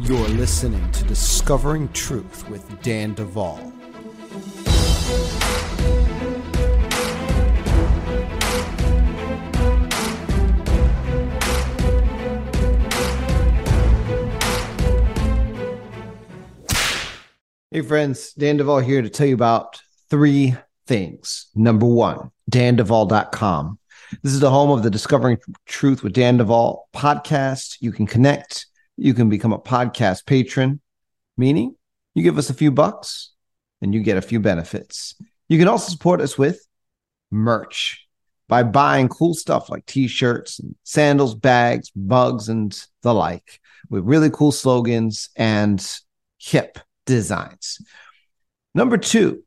You're listening to Discovering Truth with Dan Duval. Hey friends, Dan Duval here to tell you about three things. Number one, danduval.com. This is the home of the Discovering Truth with Dan Duval podcast. You can connect. You can become a podcast patron, meaning you give us a few bucks and you get a few benefits. You can also support us with merch by buying cool stuff like t-shirts, and sandals, bags, mugs, and the like, with really cool slogans and hip designs. Number two,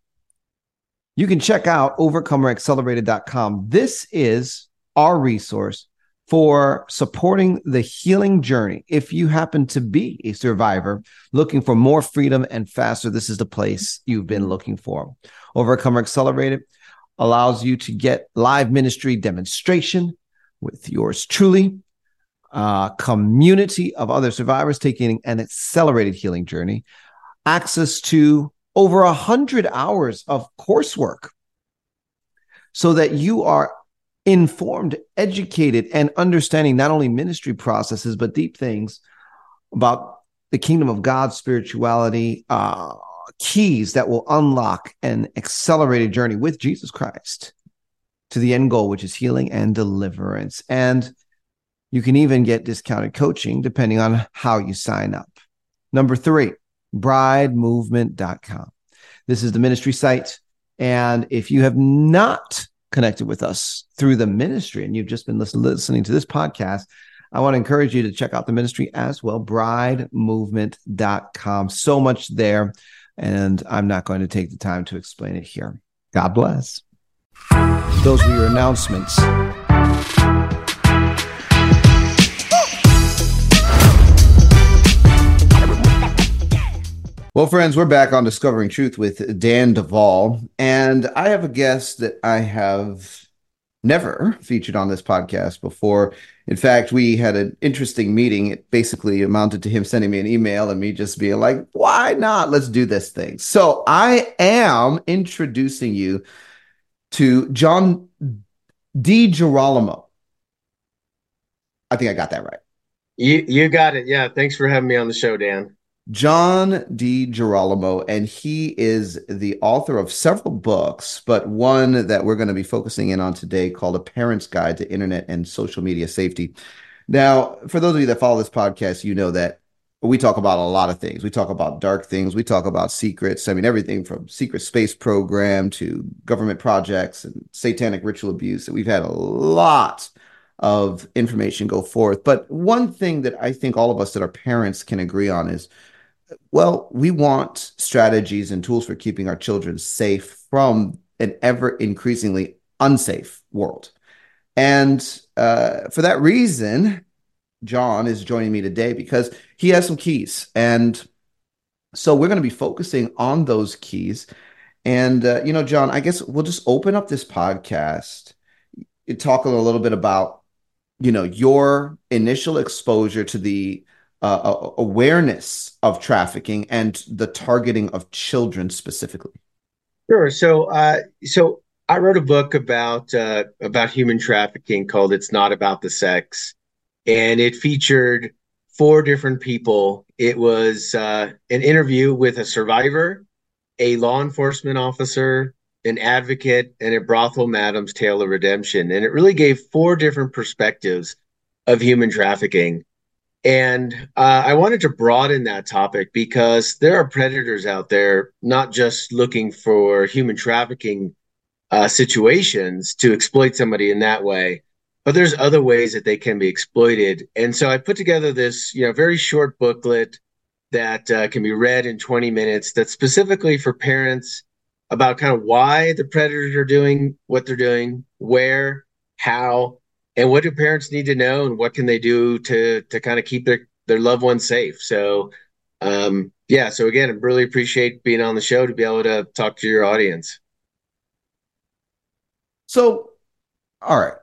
you can check out overcomeraccelerated.com. This is our resource for supporting the healing journey. If you happen to be a survivor looking for more freedom and faster, this is the place you've been looking for. Overcomer Accelerated allows you to get live ministry demonstration with yours truly, a community of other survivors taking an accelerated healing journey, access to over 100 hours of coursework so that you are informed, educated, and understanding not only ministry processes, but deep things about the kingdom of God, spirituality, keys that will unlock an accelerated journey with Jesus Christ to the end goal, which is healing and deliverance. And you can even get discounted coaching depending on how you sign up. Number three, bridemovement.com. This is the ministry site. And if you have not connected with us through the ministry and you've just been listening to this podcast, I want to encourage you to check out the ministry as well, bridemovement.com. So much there, and I'm not going to take the time to explain it here. God bless. Those were your announcements. Well, friends, we're back on Discovering Truth with Dan Duval, and I have a guest that I have never featured on this podcast before. In fact, we had an interesting meeting. It basically amounted to him sending me an email and me just being like, why not? Let's do this thing. So I am introducing you to John DiGirolamo. I think I got that right. You got it. Yeah. Thanks for having me on the show, Dan. John DiGirolamo, and he is the author of several books, but one that we're going to be focusing in on today called A Parent's Guide to Internet and Social Media Safety. Now, for those of you that follow this podcast, you know that we talk about a lot of things. We talk about dark things. We talk about secrets. I mean, everything from secret space program to government projects and satanic ritual abuse. We've had a lot of information go forth. But one thing that I think all of us that are parents can agree on is, well, we want strategies and tools for keeping our children safe from an ever increasingly unsafe world. And for that reason, John is joining me today because he has some keys. And so we're going to be focusing on those keys. And, John, I guess we'll just open up this podcast and talk a little bit about, your initial exposure to the awareness of trafficking and the targeting of children specifically. Sure. So I wrote a book about human trafficking called "It's Not About the Sex," and it featured four different people. It was an interview with a survivor, a law enforcement officer, an advocate, and a brothel madam's tale of redemption. And it really gave four different perspectives of human trafficking. And I wanted to broaden that topic because there are predators out there, not just looking for human trafficking situations to exploit somebody in that way, but there's other ways that they can be exploited. And so I put together this, very short booklet that can be read in 20 minutes that's specifically for parents about kind of why the predators are doing what they're doing, where, how, and what do parents need to know, and what can they do to kind of keep their loved ones safe? So, so again, I really appreciate being on the show to be able to talk to your audience. So, all right.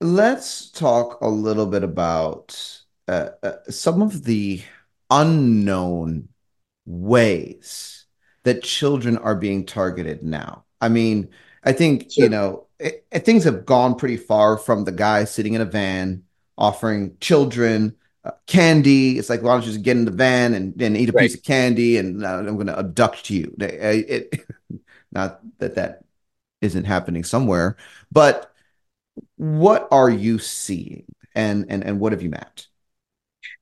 Let's talk a little bit about some of the unknown ways that children are being targeted now. I mean, I think, sure, you know, things have gone pretty far from the guy sitting in a van offering children candy. It's like, why don't you just get in the van and eat a piece of candy and I'm going to abduct you. Not that that isn't happening somewhere, but what are you seeing and what have you mapped?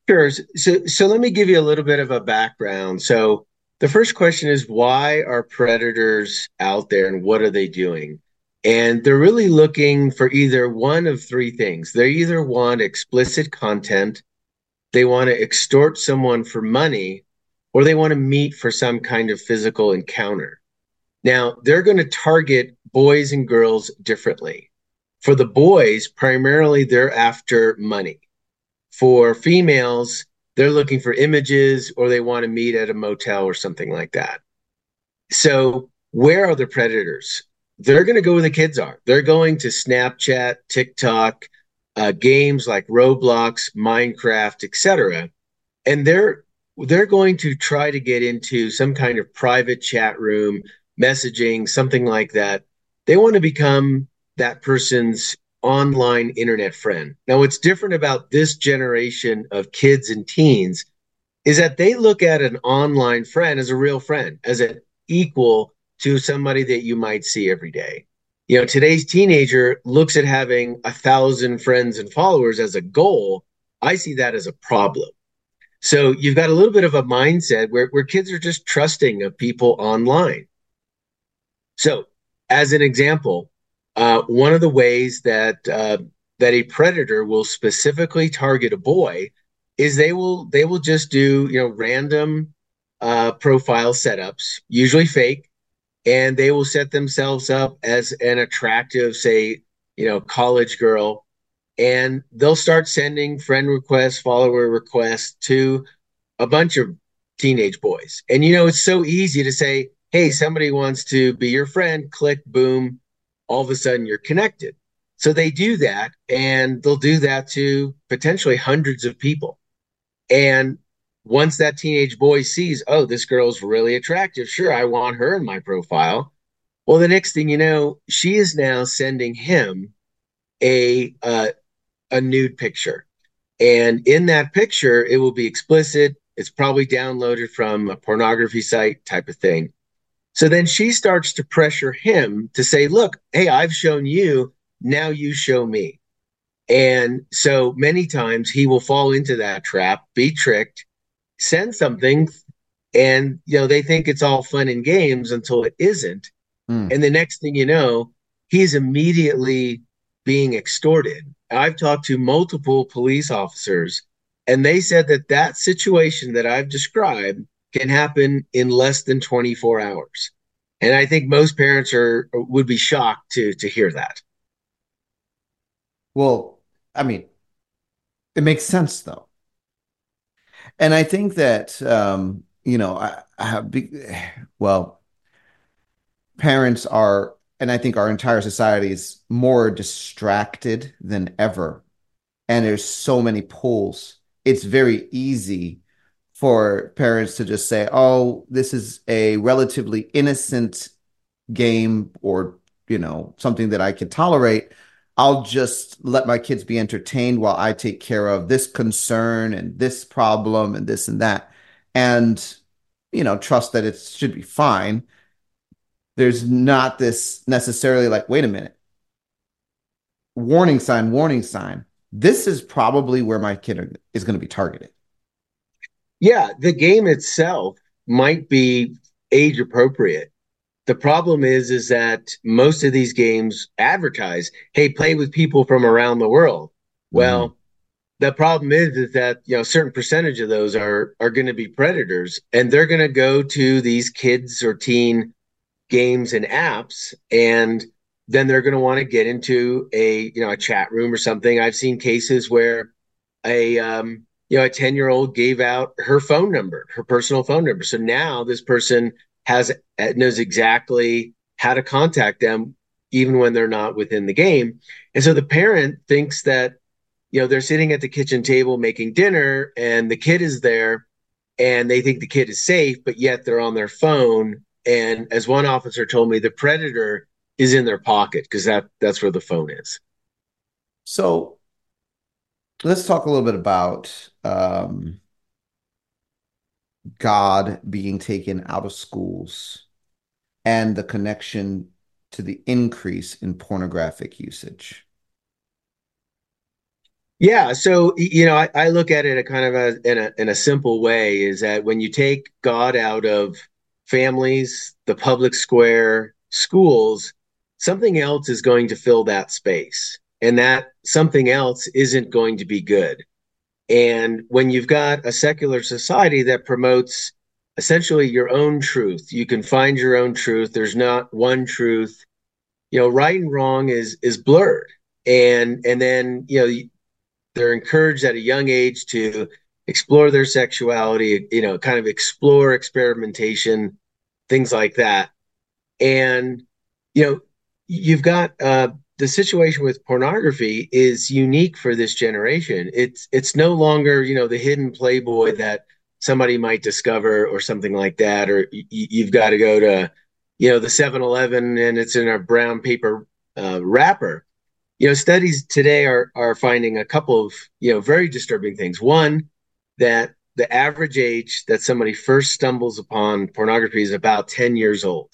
Sure. So let me give you a little bit of a background. So the first question is, why are predators out there and what are they doing? And they're really looking for either one of three things. They either want explicit content, they want to extort someone for money, or they want to meet for some kind of physical encounter. Now, they're going to target boys and girls differently. For the boys, primarily they're after money. For females, they're looking for images or they want to meet at a motel or something like that. So where are the predators? They're going to go where the kids are. They're going to Snapchat, TikTok, games like Roblox, Minecraft, etc. And they're going to try to get into some kind of private chat room, messaging, something like that. They want to become that person's online internet friend. Now, what's different about this generation of kids and teens is that they look at an online friend as a real friend, as an equal to somebody that you might see every day. You know, today's teenager looks at having 1,000 friends and followers as a goal. I see that as a problem. So you've got a little bit of a mindset where kids are just trusting of people online. So as an example, one of the ways that a predator will specifically target a boy is they will just do, you know, random profile setups, usually fake, and they will set themselves up as an attractive, say, you know, college girl, and they'll start sending friend requests, follower requests to a bunch of teenage boys. And, you know, it's so easy to say, hey, somebody wants to be your friend, click, boom, all of a sudden you're connected. So they do that, and they'll do that to potentially hundreds of people. And once that teenage boy sees, oh, this girl's really attractive, sure, I want her in my profile. Well, the next thing you know, she is now sending him a nude picture. And in that picture, it will be explicit. It's probably downloaded from a pornography site type of thing. So then she starts to pressure him to say, look, hey, I've shown you, now you show me. And so many times he will fall into that trap, be tricked, send something, and, you know, they think it's all fun and games until it isn't. And the next thing you know, he's immediately being extorted. I've talked to multiple police officers, and they said that situation that I've described can happen in less than 24 hours. And I think most parents would be shocked to hear that. Well, I mean, it makes sense, though. And I think that, you know, parents are, and I think our entire society is more distracted than ever. And there's so many pulls. It's very easy for parents to just say, oh, this is a relatively innocent game or, you know, something that I can tolerate. I'll just let my kids be entertained while I take care of this concern and this problem and this and that. And, you know, trust that it should be fine. There's not this necessarily like, wait a minute, warning sign, warning sign. This is probably where my kid is going to be targeted. Yeah, the game itself might be age appropriate. The problem is that most of these games advertise, hey, play with people from around the world. Well, the problem is that, you know, a certain percentage of those are going to be predators, and they're going to go to these kids or teen games and apps, and then they're going to want to get into a chat room or something. I've seen cases where a 10-year-old gave out her phone number, her personal phone number. So now this person knows exactly how to contact them, even when they're not within the game. And so the parent thinks that you know, they're sitting at the kitchen table making dinner and the kid is there and they think the kid is safe, but yet they're on their phone. And as one officer told me, the predator is in their pocket because that's where the phone is. So let's talk a little bit about God being taken out of schools and the connection to the increase in pornographic usage. Yeah, so you know, I look at it in a simple way is that when you take God out of families, the public square, schools, something else is going to fill that space, and that something else isn't going to be good. And when you've got a secular society that promotes essentially your own truth, you can find your own truth. There's not one truth. You know, right and wrong is blurred, and then you know, they're encouraged at a young age to explore their sexuality, you know, kind of explore experimentation, things like that. And, you know, you've got the situation with pornography is unique for this generation. It's no longer, you know, the hidden playboy that somebody might discover or something like that. Or you've got to go to, you know, the 7-Eleven and it's in a brown paper wrapper. You know, studies today are finding a couple of, you know, very disturbing things. One, that the average age that somebody first stumbles upon pornography is about 10 years old.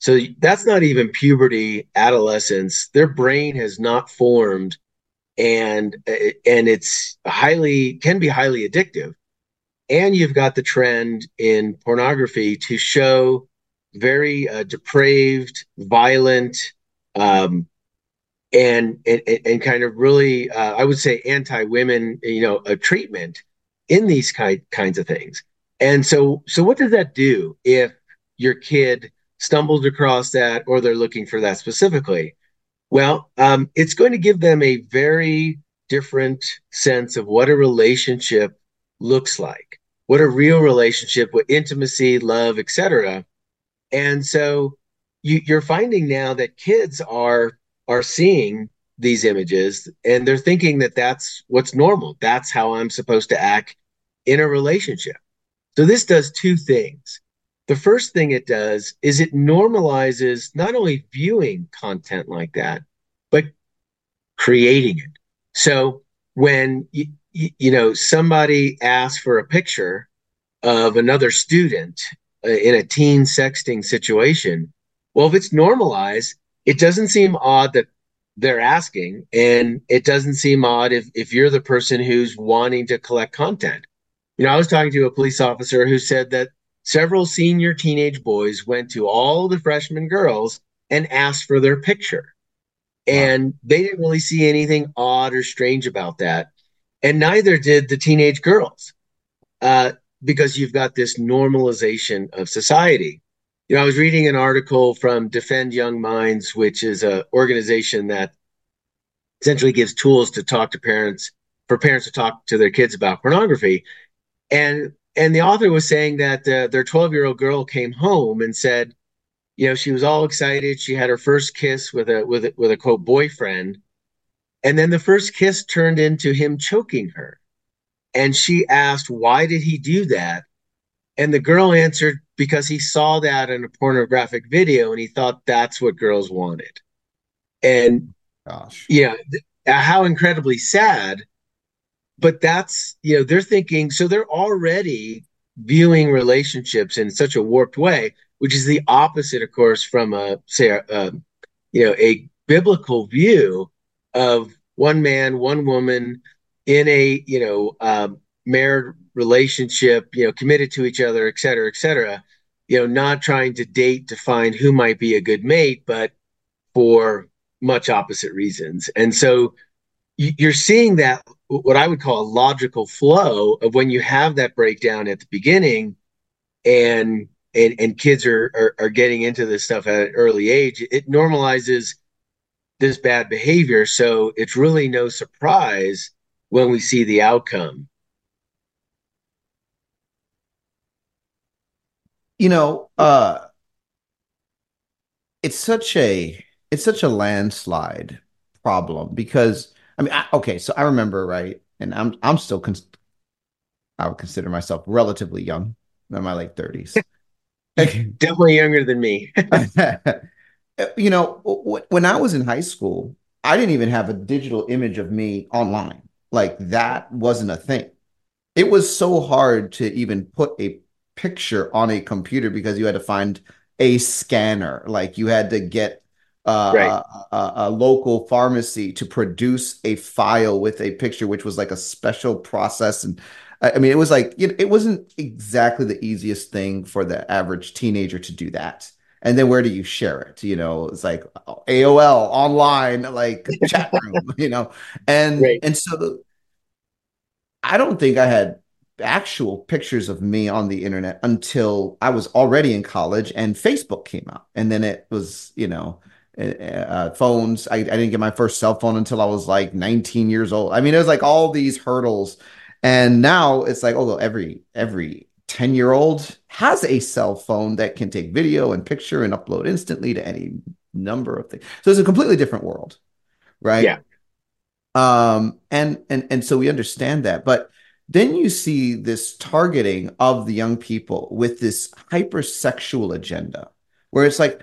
So that's not even puberty, adolescence. Their brain has not formed, and it's can be highly addictive. And you've got the trend in pornography to show very depraved, violent, and kind of really, I would say, anti-women, you know, a treatment in these kinds of things. And so what does that do if your kid stumbled across that or they're looking for that specifically? Well, it's going to give them a very different sense of what a relationship looks like, what a real relationship with intimacy, love, etc. And so you're finding now that kids are seeing these images and they're thinking that that's what's normal. That's how I'm supposed to act in a relationship. So this does two things. The first thing it does is it normalizes not only viewing content like that, but creating it. So when you know, somebody asks for a picture of another student in a teen sexting situation, well, if it's normalized, it doesn't seem odd that they're asking, and it doesn't seem odd if you're the person who's wanting to collect content. You know, I was talking to a police officer who said that several senior teenage boys went to all the freshman girls and asked for their picture. And they didn't really see anything odd or strange about that. And neither did the teenage girls, because you've got this normalization of society. You know, I was reading an article from Defend Young Minds, which is an organization that essentially gives tools to talk to parents, for parents to talk to their kids about pornography. And the author was saying that their 12-year-old girl came home and said, you know, she was all excited. She had her first kiss with a quote boyfriend, and then the first kiss turned into him choking her, and she asked, "Why did he do that?" And the girl answered, because he saw that in a pornographic video and he thought that's what girls wanted. And gosh, yeah, how incredibly sad. But that's, you know, they're thinking, so they're already viewing relationships in such a warped way, which is the opposite, of course, from a biblical view of one man, one woman in a, you know, married relationship, you know, committed to each other, et cetera, you know, not trying to date to find who might be a good mate, but for much opposite reasons. And so you're seeing that, what I would call a logical flow of when you have that breakdown at the beginning and kids are getting into this stuff at an early age, it normalizes this bad behavior. So it's really no surprise when we see the outcome. You know, it's such a landslide problem, because I mean, okay, so I remember, right, and I'm still, I would consider myself relatively young. I'm in my late 30s. Definitely younger than me. You know, when I was in high school, I didn't even have a digital image of me online. Like, that wasn't a thing. It was so hard to even put a picture on a computer because you had to find a scanner. Like, you had to get a local pharmacy to produce a file with a picture, which was like a special process. And I mean, it was like, it wasn't exactly the easiest thing for the average teenager to do that. And then where do you share it? You know, it's like AOL online, like chat room, you know? And, and so I don't think I had actual pictures of me on the internet until I was already in college and Facebook came out. And then it was, you know, phones. I didn't get my first cell phone until I was like 19 years old. I mean, it was like all these hurdles. And now it's like, oh, every 10-year-old has a cell phone that can take video and picture and upload instantly to any number of things. So it's a completely different world, right? Yeah. And so we understand that. But then you see this targeting of the young people with this hypersexual agenda, where it's like,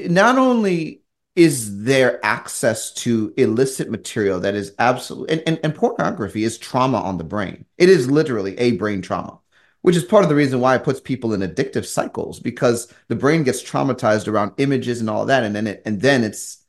not only is there access to illicit material that is absolutely, and pornography is trauma on the brain. It is literally a brain trauma, which is part of the reason why it puts people in addictive cycles, because the brain gets traumatized around images and all that. And then it's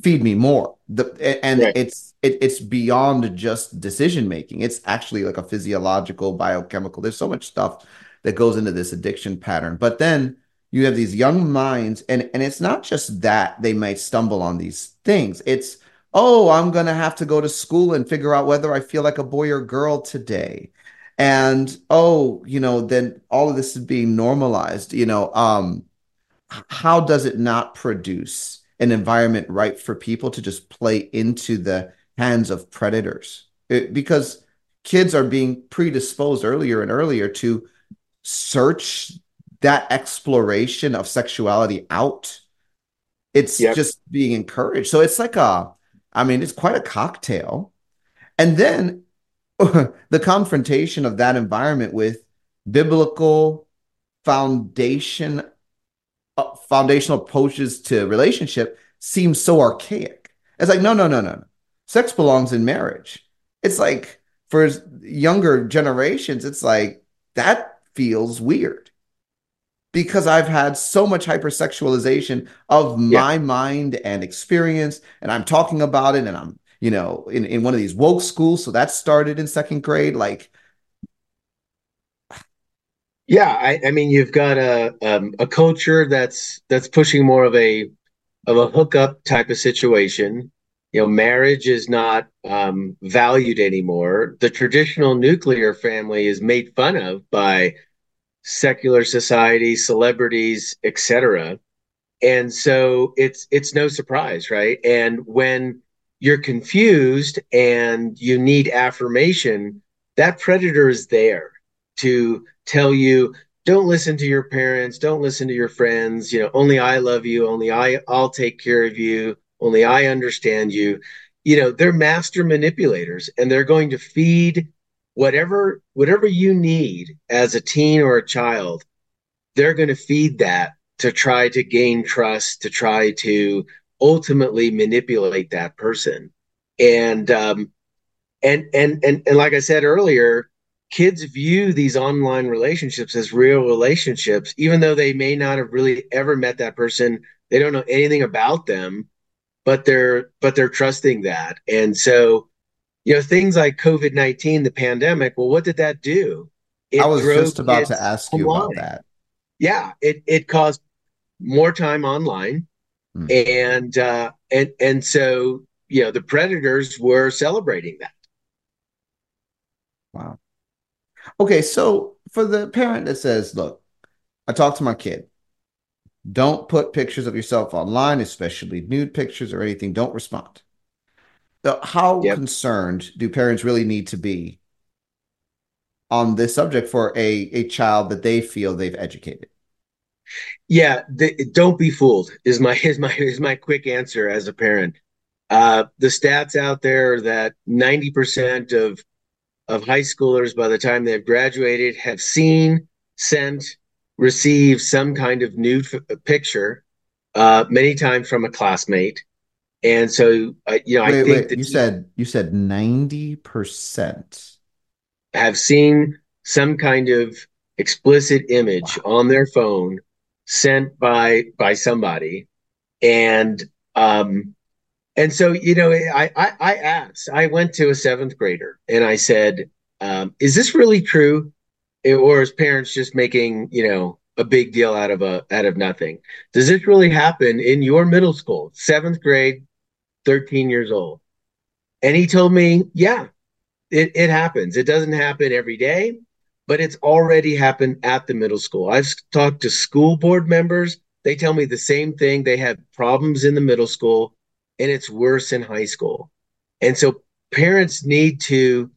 feed me more. It's beyond just decision making. It's actually like a physiological, biochemical. There's so much stuff that goes into this addiction pattern. But then you have these young minds, and it's not just that they might stumble on these things. It's, oh, I'm going to have to go to school and figure out whether I feel like a boy or girl today. And, oh, you know, then all of this is being normalized. You know, how does it not produce an environment ripe for people to just play into the hands of predators? Because kids are being predisposed earlier and earlier to search that exploration of sexuality out. It's just being encouraged. So it's like it's quite a cocktail. And then the confrontation of that environment with biblical foundational approaches to relationship seems so archaic. It's like, no. Sex belongs in marriage. It's like, for younger generations, it's like, that feels weird, because I've had so much hypersexualization of my mind and experience, and I'm talking about it, and I'm, you know, in one of these woke schools, so that started in second grade. Like, yeah, I mean, you've got a culture that's pushing more of a hookup type of situation. You know, marriage is not valued anymore. The traditional nuclear family is made fun of by secular society, celebrities, etc. And so it's no surprise, right? And when you're confused and you need affirmation, that predator is there to tell you, don't listen to your parents, don't listen to your friends, you know, only I love you, only I'll take care of you, only I understand you. You know, they're master manipulators, and they're going to feed whatever you need as a teen or a child. They're going to feed that to try to gain trust, to try to ultimately manipulate that person. And like I said earlier, kids view these online relationships as real relationships, even though they may not have really ever met that person. They don't know anything about them, but they're trusting that. And so, you know, things like COVID-19, the pandemic, well, what did that do? I was just about to ask you about that. Yeah, it caused more time online. Mm. And so, you know, the predators were celebrating that. Wow. Okay, so for the parent that says, look, I talked to my kid, don't put pictures of yourself online, especially nude pictures or anything, don't respond. How concerned do parents really need to be on this subject for a child that they feel they've educated? Yeah, don't be fooled is my quick answer as a parent. The stats out there are that 90% of high schoolers, by the time they've graduated, have seen, sent, received some kind of nude picture, many times from a classmate. And so, I think that you said 90% have seen some kind of explicit image on their phone sent by somebody. And so, I asked, I went to a seventh grader and I said, is this really true? Or is parents just making, a big deal out of nothing? Does this really happen in your middle school, seventh grade, 13 years old? And he told me, yeah, it happens. It doesn't happen every day, but it's already happened at the middle school. I've talked to school board members. They tell me the same thing. They have problems in the middle school, and it's worse in high school. And so parents need to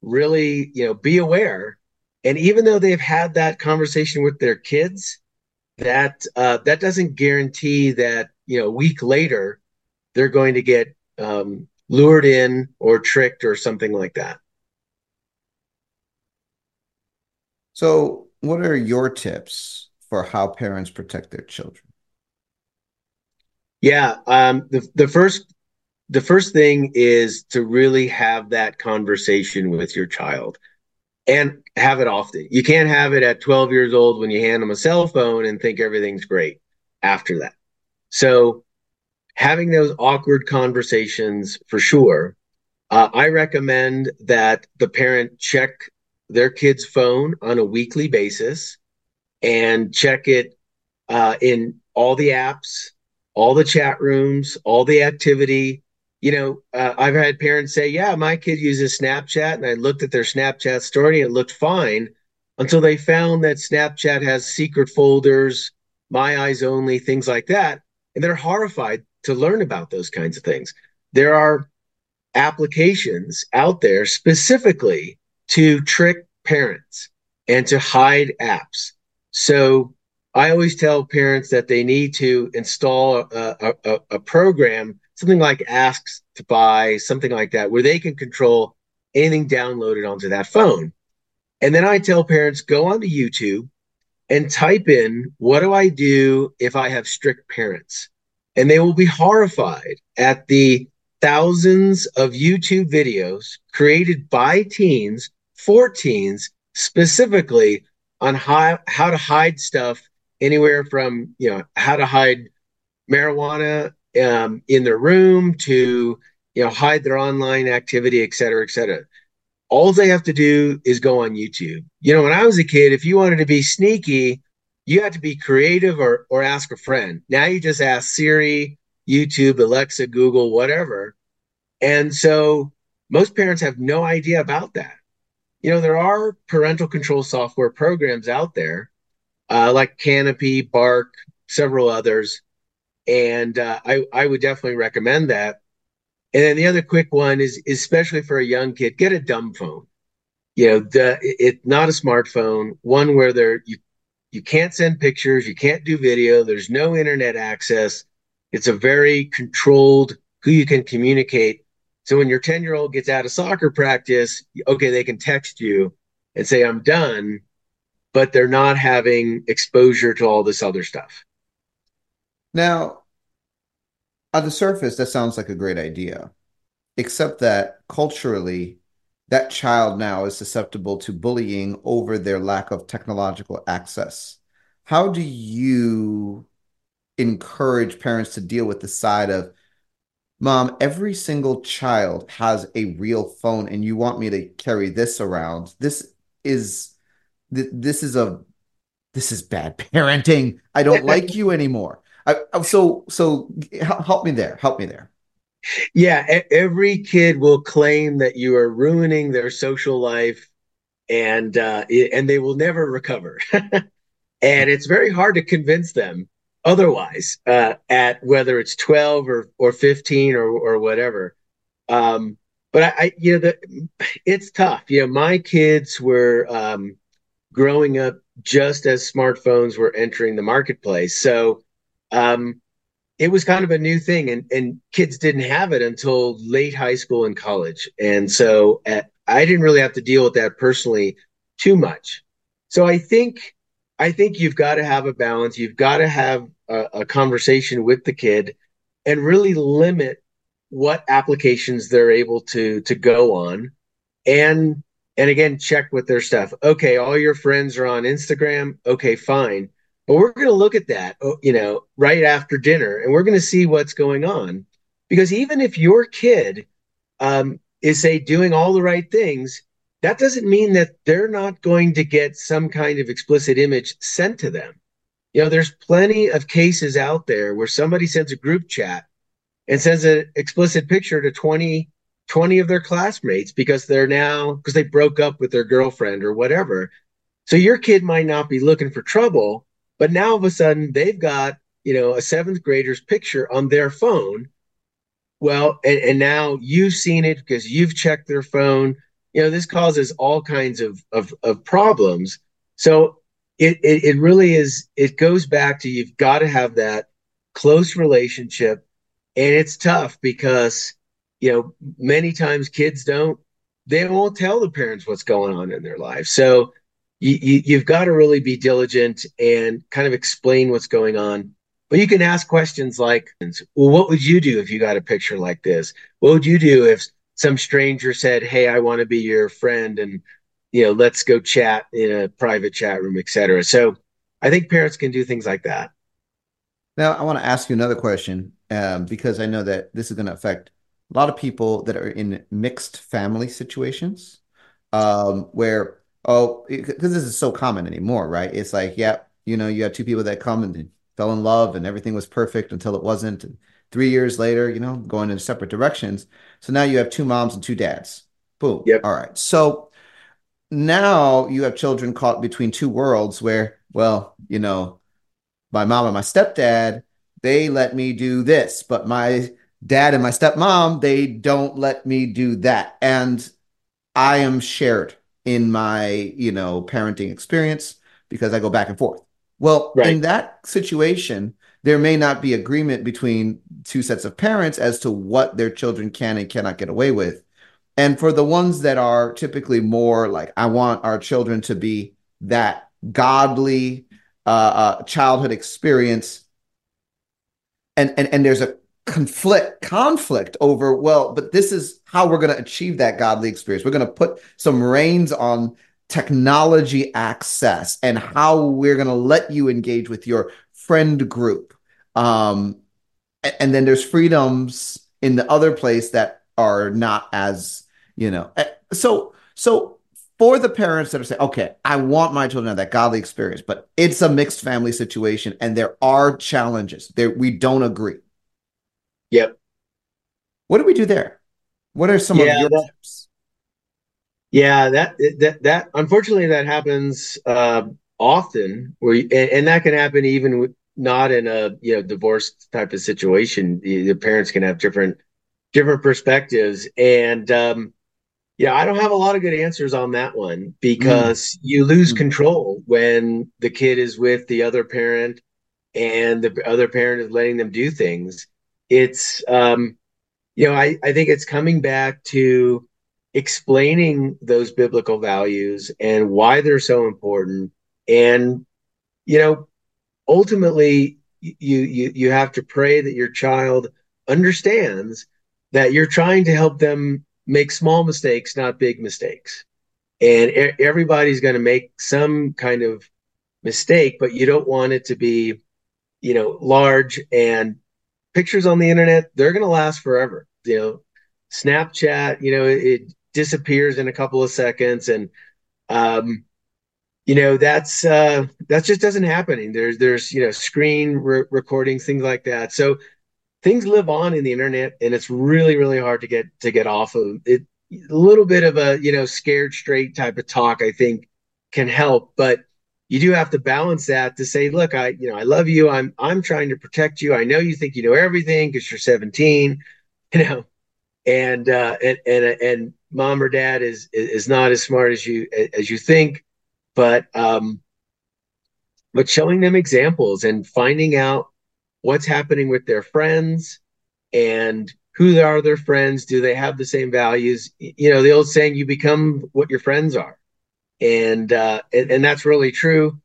really, be aware. And even though they've had that conversation with their kids, that doesn't guarantee that, a week later they're going to get lured in or tricked or something like that. So what are your tips for how parents protect their children? Yeah, the first thing is to really have that conversation with your child, and have it often. You can't have it at 12 years old when you hand them a cell phone and think everything's great after that. So having those awkward conversations for sure. I recommend that the parent check their kid's phone on a weekly basis and check it in all the apps, all the chat rooms, all the activity. I've had parents say, yeah, my kid uses Snapchat, and I looked at their Snapchat story and it looked fine until they found that Snapchat has secret folders, my eyes only, things like that. And they're horrified to learn about those kinds of things. There are applications out there specifically to trick parents and to hide apps. So I always tell parents that they need to install a program, something like Asks to Buy, something like that, where they can control anything downloaded onto that phone. And then I tell parents, go onto YouTube and type in, what do I do if I have strict parents? And they will be horrified at the thousands of YouTube videos created by teens, for teens, specifically on how to hide stuff, anywhere from, how to hide marijuana in their room to, hide their online activity, et cetera, et cetera. All they have to do is go on YouTube. When I was a kid, if you wanted to be sneaky, you had to be creative or ask a friend. Now you just ask Siri, YouTube, Alexa, Google, whatever. And so most parents have no idea about that. There are parental control software programs out there, like Canopy, Bark, several others. And I would definitely recommend that. And then the other quick one is, especially for a young kid, get a dumb phone. Not a smartphone, one where you can't send pictures, you can't do video, there's no internet access. It's a very controlled who you can communicate. So when your 10-year-old gets out of soccer practice, okay, they can text you and say, I'm done, but they're not having exposure to all this other stuff. Now, on the surface, that sounds like a great idea, except that culturally, that child now is susceptible to bullying over their lack of technological access. How do you encourage parents to deal with the side of, Mom, every single child has a real phone and you want me to carry this around? This is bad parenting. I don't like you anymore. So help me there. Help me there. Yeah, every kid will claim that you are ruining their social life, and they will never recover. And it's very hard to convince them otherwise, at whether it's 12 or 15 or whatever. But it's tough. My kids were growing up just as smartphones were entering the marketplace, so. it was kind of a new thing, and kids didn't have it until late high school and college. And so I didn't really have to deal with that personally too much. So I think you've got to have a balance. You've got to have a conversation with the kid and really limit what applications they're able to go on. And again, check with their stuff. Okay, all your friends are on Instagram. Okay, fine. But we're going to look at that, you know, right after dinner, and we're going to see what's going on. Because even if your kid is, say, doing all the right things, that doesn't mean that they're not going to get some kind of explicit image sent to them. You know, there's plenty of cases out there where somebody sends a group chat and sends an explicit picture to 20 of their classmates because they broke up with their girlfriend or whatever. So your kid might not be looking for trouble, but now all of a sudden they've got, you know, a seventh grader's picture on their phone. Well, and now you've seen it because you've checked their phone. You know, this causes all kinds of problems. So it really is, it goes back to, you've got to have that close relationship. And it's tough because, you know, many times kids won't tell the parents what's going on in their life. So you've got to really be diligent and kind of explain what's going on. But you can ask questions like, well, what would you do if you got a picture like this? What would you do if some stranger said, hey, I want to be your friend, and, you know, let's go chat in a private chat room, et cetera. So I think parents can do things like that. Now, I want to ask you another question, because I know that this is going to affect a lot of people that are in mixed family situations, where, because this is so common anymore, right? It's like, yeah, you know, you had two people that come and they fell in love and everything was perfect until it wasn't. And 3 years later, you know, going in separate directions. So now you have two moms and two dads. Boom. Yep. All right. So now you have children caught between two worlds where, well, you know, my mom and my stepdad, they let me do this, but my dad and my stepmom, they don't let me do that. And I am shared in my, you know, parenting experience because I go back and forth. Well, right. In that situation, there may not be agreement between two sets of parents as to what their children can and cannot get away with. And for the ones that are typically more like, I want our children to be that godly childhood experience. And there's a conflict over, well, but this is how we're going to achieve that godly experience. We're going to put some reins on technology access and how we're going to let you engage with your friend group. And then there's freedoms in the other place that are not as, you know, so for the parents that are saying, okay, I want my children to have that godly experience, but it's a mixed family situation and there are challenges there. We don't agree. Yep. What do we do there? What are some of your tips? Yeah, that unfortunately that happens often, and that can happen even not in a, you know, divorce type of situation. The parents can have different perspectives, and I don't have a lot of good answers on that one because you lose control when the kid is with the other parent, and the other parent is letting them do things. It's I think it's coming back to explaining those biblical values and why they're so important. And, you know, ultimately, you have to pray that your child understands that you're trying to help them make small mistakes, not big mistakes. And everybody's going to make some kind of mistake, but you don't want it to be, you know, large. And pictures on the internet, they're going to last forever. You know, Snapchat, you know, it disappears in a couple of seconds. And, you know, that just doesn't happen. There's you know, screen recordings, things like that. So things live on in the internet, and it's really, really hard to get off of it. A little bit of a, you know, scared straight type of talk, I think, can help, but you do have to balance that to say, look, I love you. I'm trying to protect you. I know you think you know everything because you're 17, you know, and mom or dad is not as smart as you think. But showing them examples and finding out what's happening with their friends and who are their friends. Do they have the same values? You know, the old saying, you become what your friends are. And that's really true.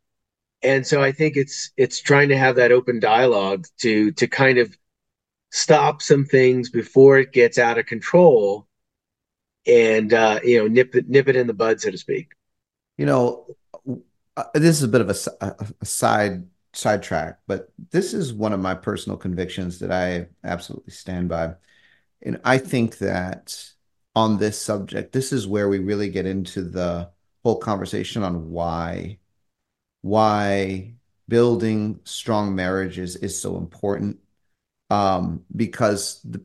And so I think it's trying to have that open dialogue to kind of stop some things before it gets out of control and, you know, nip it in the bud, so to speak. You know, this is a bit of a sidetrack, but this is one of my personal convictions that I absolutely stand by. And I think that on this subject, this is where we really get into the whole conversation on why building strong marriages is so important, because the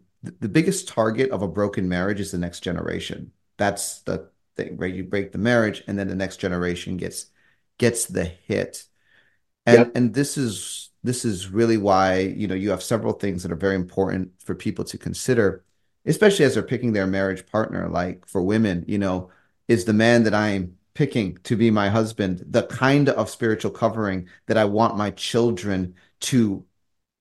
biggest target of a broken marriage is the next generation. That's the thing, right? You break the marriage and then the next generation gets the hit. And yep. And this is really why, you know, you have several things that are very important for people to consider, especially as they're picking their marriage partner. Like for women, you know, is the man that I'm picking to be my husband the kind of spiritual covering that I want my children to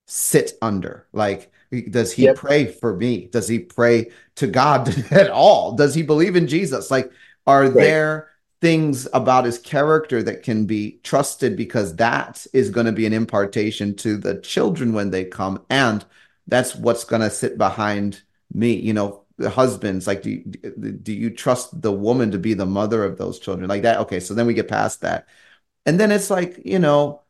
sit under? Like, does he Yep. pray for me? Does he pray to God at all? Does he believe in Jesus? Like, are Right. there things about his character that can be trusted? Because that is going to be an impartation to the children when they come. And that's what's going to sit behind me, you know. The husbands, like, do you trust the woman to be the mother of those children? Like that. Okay. So then we get past that. And then it's like, you know,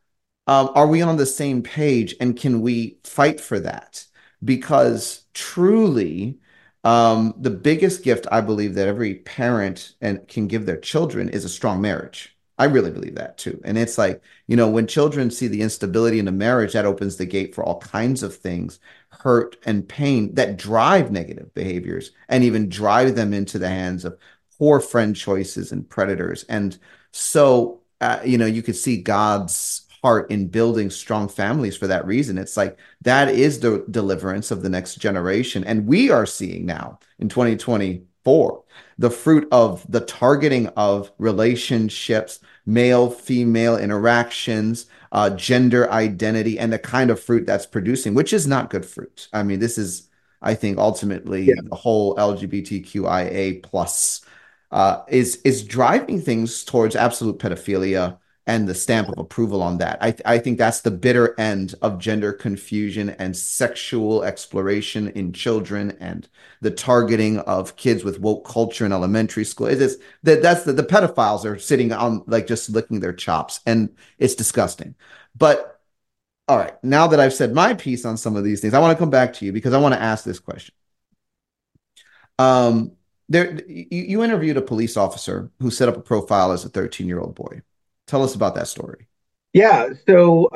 are we on the same page, and can we fight for that? Because truly, the biggest gift I believe that every parent can give their children is a strong marriage. I really believe that too. And it's like, you know, when children see the instability in a marriage, that opens the gate for all kinds of things, hurt and pain that drive negative behaviors and even drive them into the hands of poor friend choices and predators. And so, you know, you could see God's heart in building strong families for that reason. It's like, that is the deliverance of the next generation. And we are seeing now in 2024, the fruit of the targeting of relationships, male-female interactions, gender identity, and the kind of fruit that's producing, which is not good fruit. I mean, this is, I think, ultimately yeah. the whole LGBTQIA plus is driving things towards absolute pedophilia and the stamp of approval on that. I think that's the bitter end of gender confusion and sexual exploration in children and the targeting of kids with woke culture in elementary school. It is that's the pedophiles are sitting on, like, just licking their chops, and it's disgusting. But all right, now that I've said my piece on some of these things, I want to come back to you because I want to ask this question. You interviewed a police officer who set up a profile as a 13-year-old boy. Tell us about that story. Yeah. So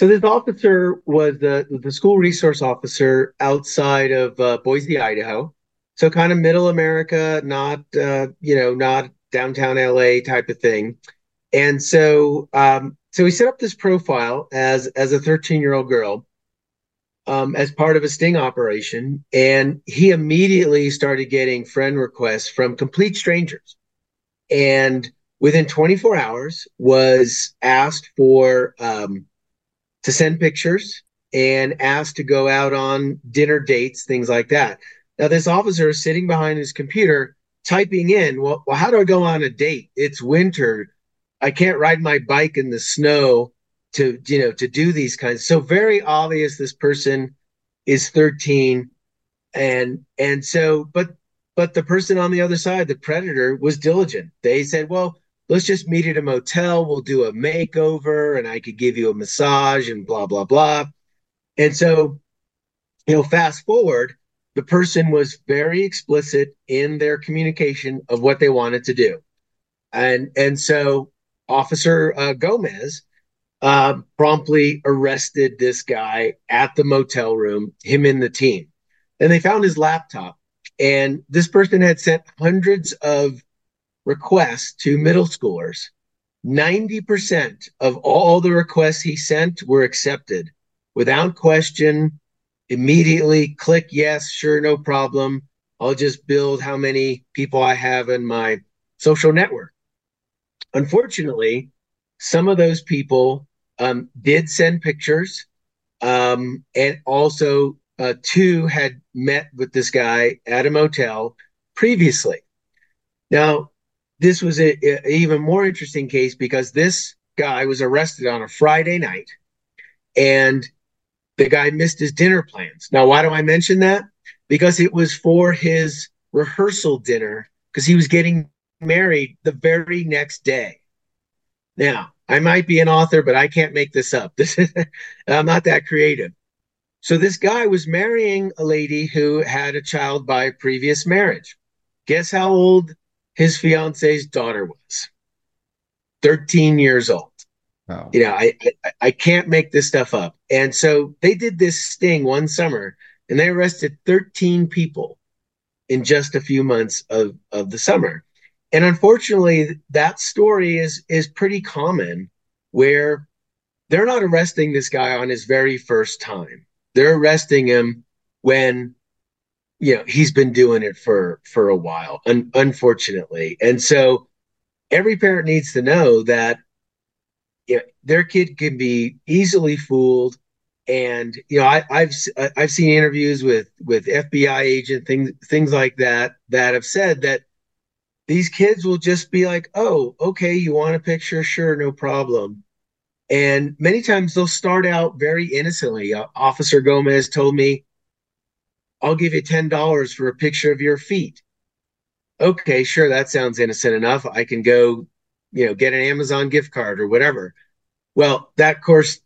this officer was the school resource officer outside of Boise, Idaho. So kind of middle America, not downtown LA type of thing. And so he set up this profile as a 13-year-old girl as part of a sting operation. And he immediately started getting friend requests from complete strangers. And within 24 hours was asked for to send pictures and asked to go out on dinner dates, things like that. Now, this officer is sitting behind his computer typing in, well, how do I go on a date? It's winter. I can't ride my bike in the snow to do these kinds. So very obvious this person is 13. And so, but the person on the other side, the predator, was diligent. They said, well, let's just meet at a motel. We'll do a makeover and I could give you a massage and blah, blah, blah. And so, you know, fast forward, the person was very explicit in their communication of what they wanted to do. And so Officer Gomez promptly arrested this guy at the motel room, him and the team. And they found his laptop. And this person had sent hundreds of requests to middle schoolers. 90% of all the requests he sent were accepted without question, immediately. Click yes, sure, no problem. I'll just build how many people I have in my social network. Unfortunately, some of those people did send pictures. and also two had met with this guy at a motel previously. Now, this was an even more interesting case because this guy was arrested on a Friday night, and the guy missed his dinner plans. Now, why do I mention that? Because it was for his rehearsal dinner, because he was getting married the very next day. Now, I might be an author, but I can't make this up. I'm not that creative. So this guy was marrying a lady who had a child by a previous marriage. Guess how old his fiance's daughter was? 13 years old. Oh. You know, I can't make this stuff up. And so they did this sting one summer, and they arrested 13 people in just a few months of the summer. And unfortunately, that story is pretty common, where they're not arresting this guy on his very first time. They're arresting him when, you know, he's been doing it for a while, unfortunately. And so every parent needs to know that, you know, their kid can be easily fooled. And, you know, I've seen interviews with FBI agents, things like that, that have said that these kids will just be like, oh, okay, you want a picture? Sure, no problem. And many times they'll start out very innocently. Officer Gomez told me, I'll give you $10 for a picture of your feet. Okay, sure, that sounds innocent enough. I can go, you know, get an Amazon gift card or whatever. Well, that, of course,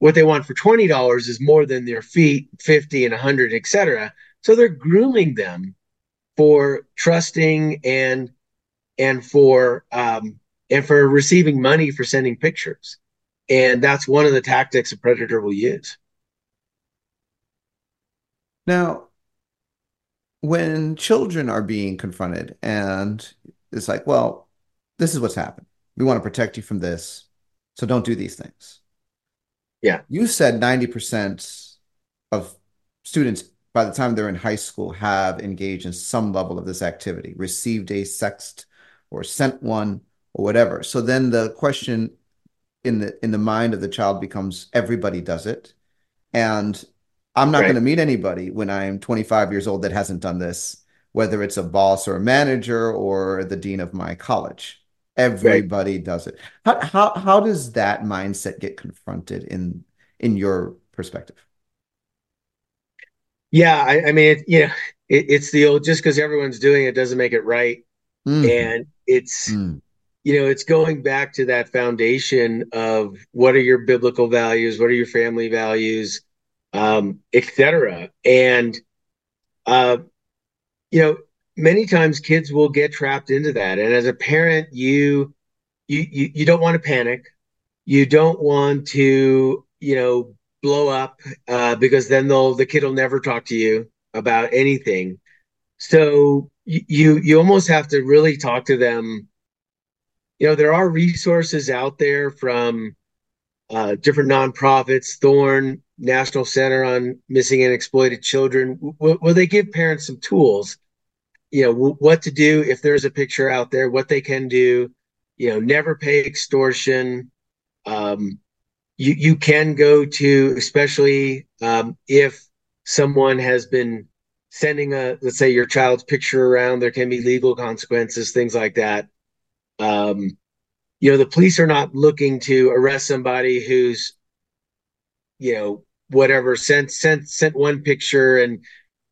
what they want for $20 is more than their feet, 50 and 100, et cetera. So they're grooming them for trusting and for receiving money for sending pictures. And that's one of the tactics a predator will use. Now, when children are being confronted and it's like, well, this is what's happened. We want to protect you from this, so don't do these things. Yeah. You said 90% of students by the time they're in high school have engaged in some level of this activity, received a sext or sent one or whatever. So then the question in the mind of the child becomes, everybody does it. And I'm not going to meet anybody when I'm 25 years old that hasn't done this, whether it's a boss or a manager or the dean of my college. Everybody does it. How does that mindset get confronted in your perspective? Yeah, I mean, it's the old, just because everyone's doing it doesn't make it right. Mm. And it's, you know, it's going back to that foundation of what are your biblical values? What are your family values? Et cetera. And, you know, many times kids will get trapped into that. And as a parent, you don't want to panic. You don't want to, you know, blow up, because then the kid will never talk to you about anything. So you almost have to really talk to them. You know, there are resources out there from different nonprofits, Thorn, National Center on Missing and Exploited Children, where they give parents some tools, you know, what to do if there's a picture out there, what they can do, you know, never pay extortion. You can go to, especially if someone has been sending let's say your child's picture around, there can be legal consequences, things like that. You know, the police are not looking to arrest somebody who's, you know, whatever, sent one picture and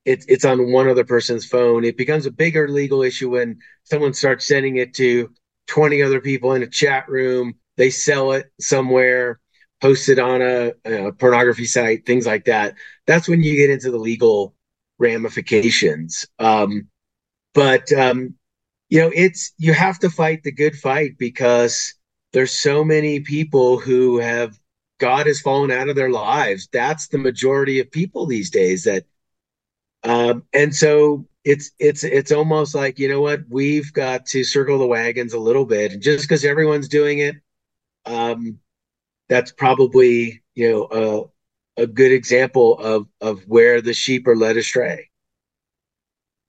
it's on one other person's phone. It becomes a bigger legal issue when someone starts sending it to 20 other people in a chat room. They sell it somewhere, post it on a pornography site, things like that. That's when you get into the legal ramifications. But you know, you have to fight the good fight, because there's so many people who have, God has fallen out of their lives. That's the majority of people these days. That, and so it's almost like, you know what, we've got to circle the wagons a little bit. And just because everyone's doing it, that's probably, you know, a good example of where the sheep are led astray.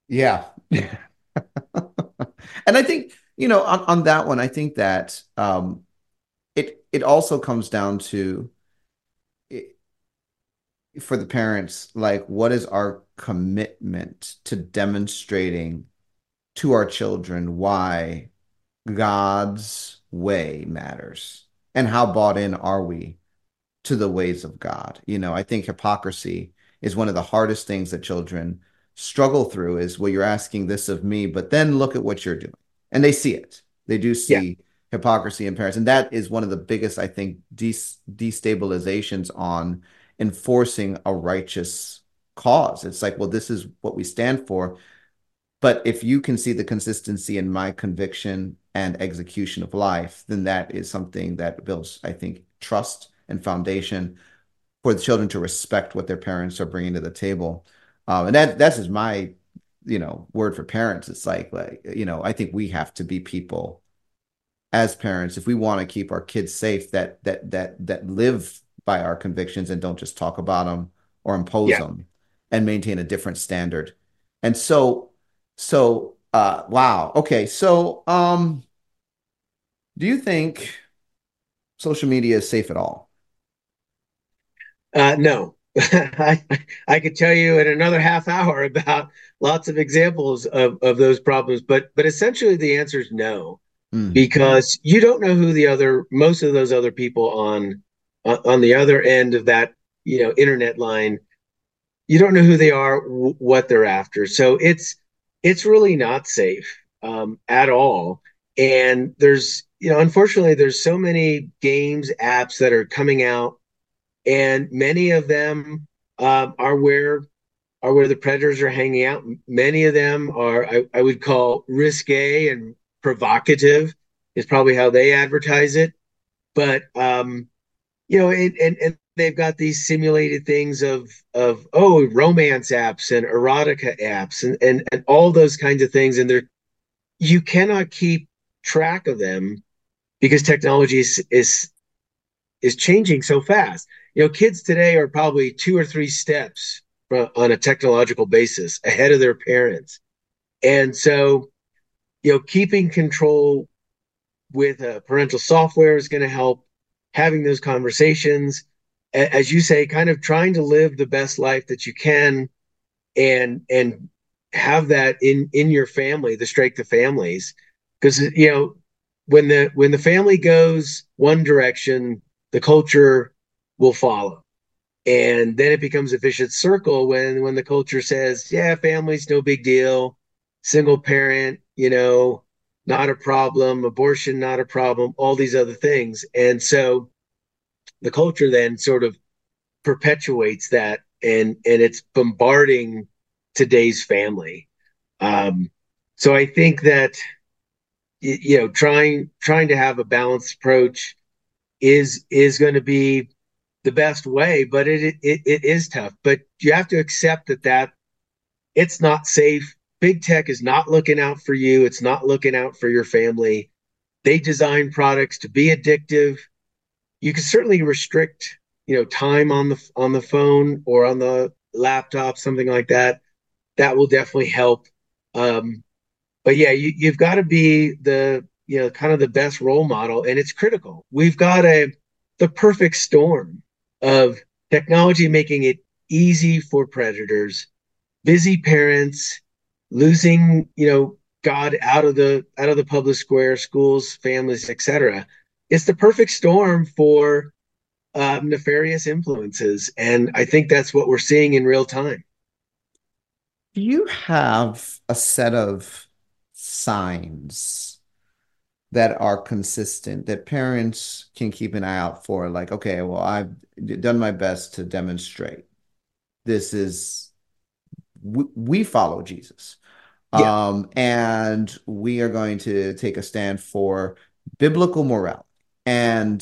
Yeah, and I think, you know, on that one, I think that it also comes down to for the parents, like, what is our commitment to demonstrating to our children why God's way matters, and how bought in are we to the ways of God? You know, I think hypocrisy is one of the hardest things that children struggle through, is, well, you're asking this of me, but then look at what you're doing. And they see it. They do see hypocrisy in parents. And that is one of the biggest, I think, destabilizations on enforcing a righteous cause. It's like, well, this is what we stand for. But if you can see the consistency in my conviction and execution of life, then that is something that builds, I think, trust and foundation for the children to respect what their parents are bringing to the table. And that's just my, you know, word for parents. It's like, you know, I think we have to be people as parents, if we want to keep our kids safe, that live by our convictions and don't just talk about them or impose them, and maintain a different standard. And so, wow. Okay. So, do you think social media is safe at all? No. I could tell you in another half hour about lots of examples of those problems, but essentially the answer is no, because you don't know who most of those other people on the other end of that, you know, internet line, you don't know who they are, what they're after. So it's really not safe at all. And there's, you know, unfortunately there's so many games, apps that are coming out, and many of them are where the predators are hanging out. Many of them are, I would call, risque and provocative is probably how they advertise it. But, you know, and they've got these simulated things of romance apps and erotica apps and all those kinds of things. And you cannot keep track of them because technology is changing so fast. You know, kids today are probably 2 or 3 steps on a technological basis ahead of their parents. And so, you know, keeping control with parental software is going to help. Having those conversations, as you say, kind of trying to live the best life that you can and have that in your family, the strength of families. Because, you know, when the family goes one direction, the culture will follow. And then it becomes a vicious circle when the culture says, yeah, family's no big deal, single parent, you know, not a problem, abortion, not a problem, all these other things. And so the culture then sort of perpetuates that, and it's bombarding today's family. So I think that, you know, trying to have a balanced approach is going to be the best way, but it is tough. But you have to accept that it's not safe. Big tech is not looking out for you. It's not looking out for your family. They design products to be addictive. You can certainly restrict, you know, time on the phone or on the laptop, something like that. That will definitely help. But yeah, you've got to be the, you know, kind of the best role model, and it's critical. We've got the perfect storm of technology making it easy for predators, busy parents, losing, you know, God out of the public square, schools, families, etc. It's the perfect storm for nefarious influences, and I think that's what we're seeing in real time. Do you have a set of signs that are consistent that parents can keep an eye out for? Like, okay, well, I've done my best to demonstrate this is, we follow Jesus. Yeah. And we are going to take a stand for biblical morality. And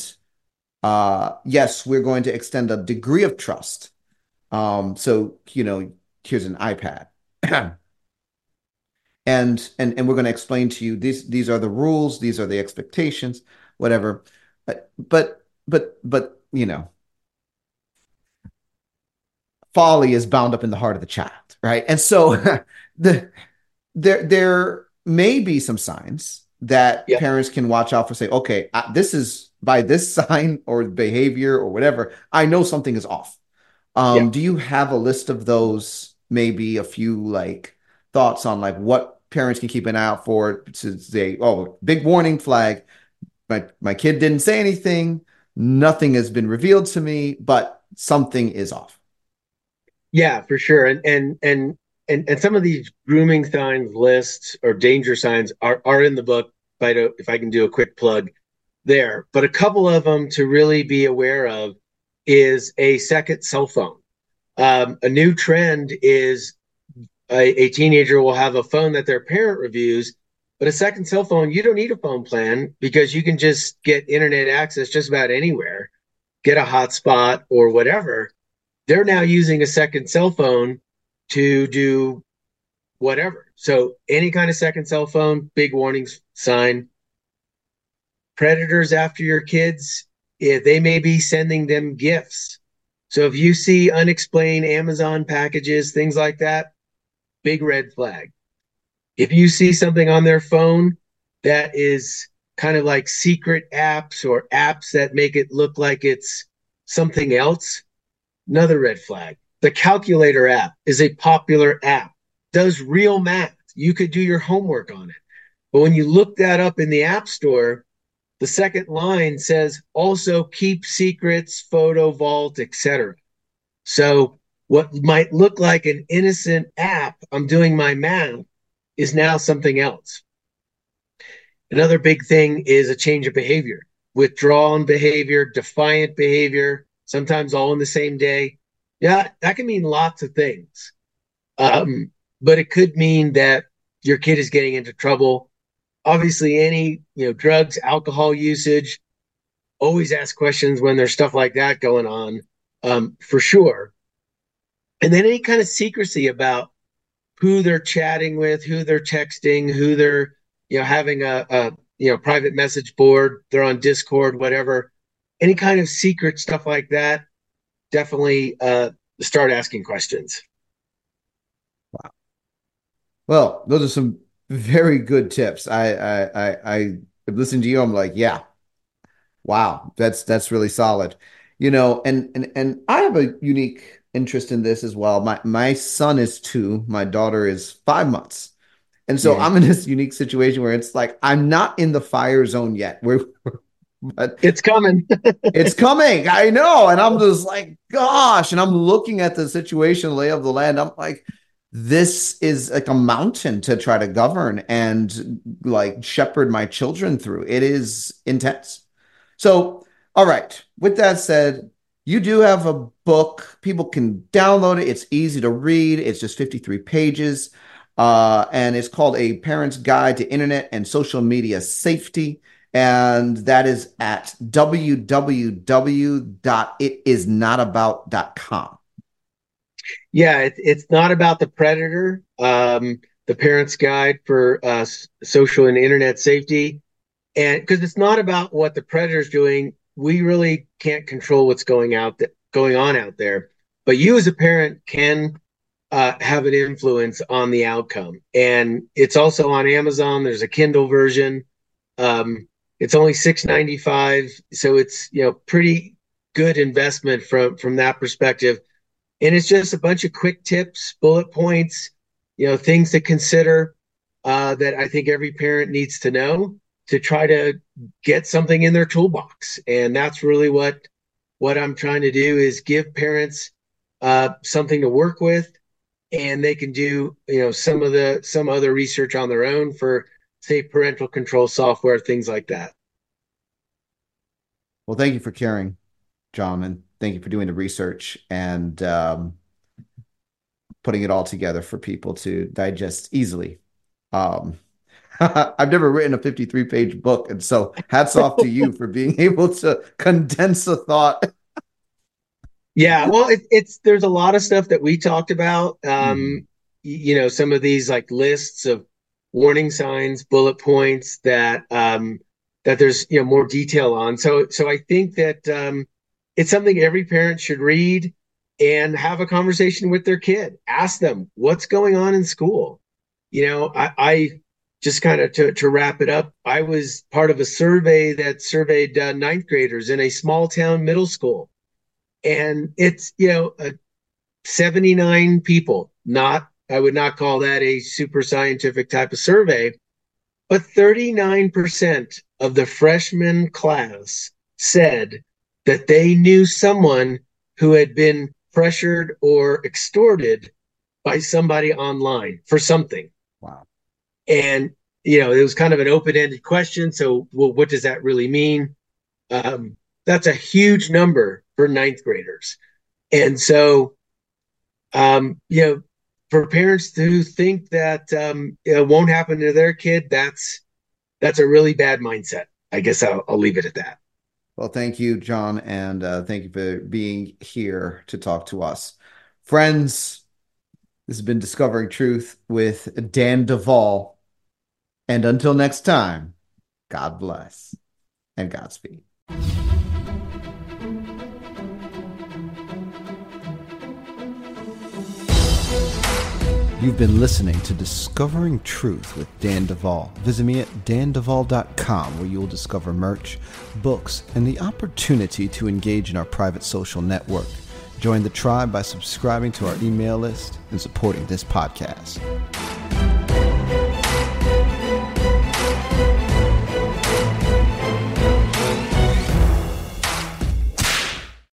yes, we're going to extend a degree of trust. So, you know, here's an iPad. And we're going to explain to you, these are the rules, these are the expectations, whatever. But you know, folly is bound up in the heart of the child, right? And so there may be some signs that parents can watch out for, say, okay, this is, by this sign or behavior or whatever, I know something is off. Do you have a list of those, maybe a few like thoughts on like what parents can keep an eye out for to say, oh, big warning flag. My kid didn't say anything. Nothing has been revealed to me, but something is off. Yeah, for sure. And some of these grooming signs lists or danger signs are in the book. If I can do a quick plug there, but a couple of them to really be aware of is a second cell phone. A new trend is a teenager will have a phone that their parent reviews, but a second cell phone, you don't need a phone plan because you can just get internet access just about anywhere, get a hotspot or whatever. They're now using a second cell phone to do whatever. So any kind of second cell phone, big warning sign. Predators after your kids, they may be sending them gifts. So if you see unexplained Amazon packages, things like that, big red flag. If you see something on their phone that is kind of like secret apps or apps that make it look like it's something else, another red flag. The calculator app is a popular app. Does real math. You could do your homework on it. But when you look that up in the App Store, the second line says also keep secrets, photo vault, etc. So what might look like an innocent app, I'm doing my math, is now something else. Another big thing is a change of behavior, withdrawn behavior, defiant behavior, sometimes all in the same day. Yeah, that can mean lots of things. But it could mean that your kid is getting into trouble. Obviously, any drugs, alcohol usage, always ask questions when there's stuff like that going on, for sure. And then any kind of secrecy about who they're chatting with, who they're texting, who they're having a private message board, they're on Discord, whatever. Any kind of secret stuff like that, definitely start asking questions. Wow. Well, those are some very good tips. I listened to you. I'm like, yeah, wow, that's really solid. And I have a unique interest in this as well. My son is 2, my daughter is 5 months. And so I'm in this unique situation where it's like, I'm not in the fire zone yet. But it's coming. It's coming. I know. And I'm just like, gosh, and I'm looking at the situation, lay of the land. I'm like, this is like a mountain to try to govern and like shepherd my children through. It is intense. So, all right. With that said, you do have a book. People can download it. It's easy to read. It's just 53 pages. And it's called A Parent's Guide to Internet and Social Media Safety. And that is at www.itisnotabout.com. Yeah, it's not about the predator, the parent's guide for social and internet safety. And because it's not about what the predator's doing, we really can't control what's going on out there. But you as a parent can have an influence on the outcome. And it's also on Amazon. There's a Kindle version. It's only $6.95, so it's pretty good investment from that perspective. And it's just a bunch of quick tips, bullet points, things to consider that I think every parent needs to know to try to get something in their toolbox. And that's really what I'm trying to do is give parents something to work with, and they can do some other research on their own for, say, parental control software, things like that. Well, thank you for caring, John, and thank you for doing the research and putting it all together for people to digest easily. I've never written a 53-page book, and so hats off to you for being able to condense a thought. Yeah, well, there's a lot of stuff that we talked about. Some of these like lists of warning signs, bullet points that there's more detail on. So I think that it's something every parent should read and have a conversation with their kid. Ask them what's going on in school. I just kind of to wrap it up. I was part of a survey that surveyed 9th graders in a small town middle school, And it's, you know, 79 people. I would not call that a super scientific type of survey, but 39% of the freshman class said that they knew someone who had been pressured or extorted by somebody online for something. Wow. And, you know, it was kind of an open-ended question. So, well, what does that really mean? That's a huge number for ninth graders. And so, you know, for parents who think that it won't happen to their kid, that's a really bad mindset. I guess I'll leave it at that. Well, thank you, John, and thank you for being here to talk to us. Friends, this has been Discovering Truth with Dan Duval. And until next time, God bless and Godspeed. You've been listening to Discovering Truth with Dan Duval. Visit me at danduval.com, where you'll discover merch, books, and the opportunity to engage in our private social network. Join the tribe by subscribing to our email list and supporting this podcast.